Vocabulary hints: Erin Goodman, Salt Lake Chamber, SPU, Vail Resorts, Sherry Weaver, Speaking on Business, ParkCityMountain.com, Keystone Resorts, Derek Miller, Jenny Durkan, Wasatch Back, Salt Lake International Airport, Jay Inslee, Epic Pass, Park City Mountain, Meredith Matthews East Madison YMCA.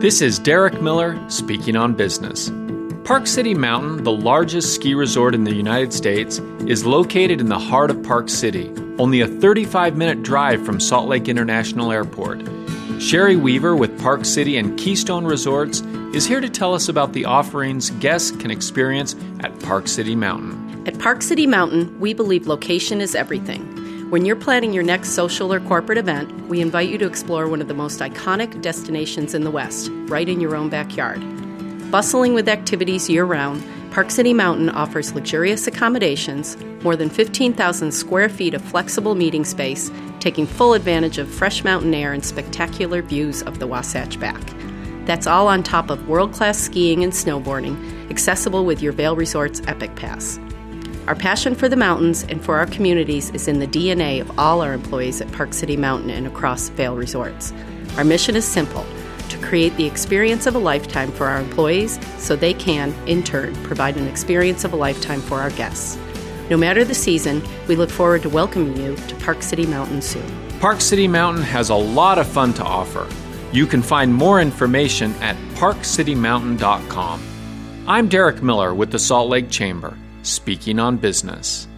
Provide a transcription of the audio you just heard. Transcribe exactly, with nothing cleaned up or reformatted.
This is Derek Miller speaking on business. Park City Mountain, the largest ski resort in the United States, is located in the heart of Park City, only a thirty-five minute drive from Salt Lake International Airport. Sherry Weaver with Park City and Keystone Resorts is here to tell us about the offerings guests can experience at Park City Mountain. At Park City Mountain, we believe location is everything. When you're planning your next social or corporate event, we invite you to explore one of the most iconic destinations in the West, right in your own backyard. Bustling with activities year-round, Park City Mountain offers luxurious accommodations, more than fifteen thousand square feet of flexible meeting space, taking full advantage of fresh mountain air and spectacular views of the Wasatch Back. That's all on top of world-class skiing and snowboarding, accessible with your Vail Resorts Epic Pass. Our passion for the mountains and for our communities is in the D N A of all our employees at Park City Mountain and across Vail Resorts. Our mission is simple, to create the experience of a lifetime for our employees so they can, in turn, provide an experience of a lifetime for our guests. No matter the season, we look forward to welcoming you to Park City Mountain soon. Park City Mountain has a lot of fun to offer. You can find more information at Park City Mountain dot com. I'm Derek Miller with the Salt Lake Chamber, speaking on business.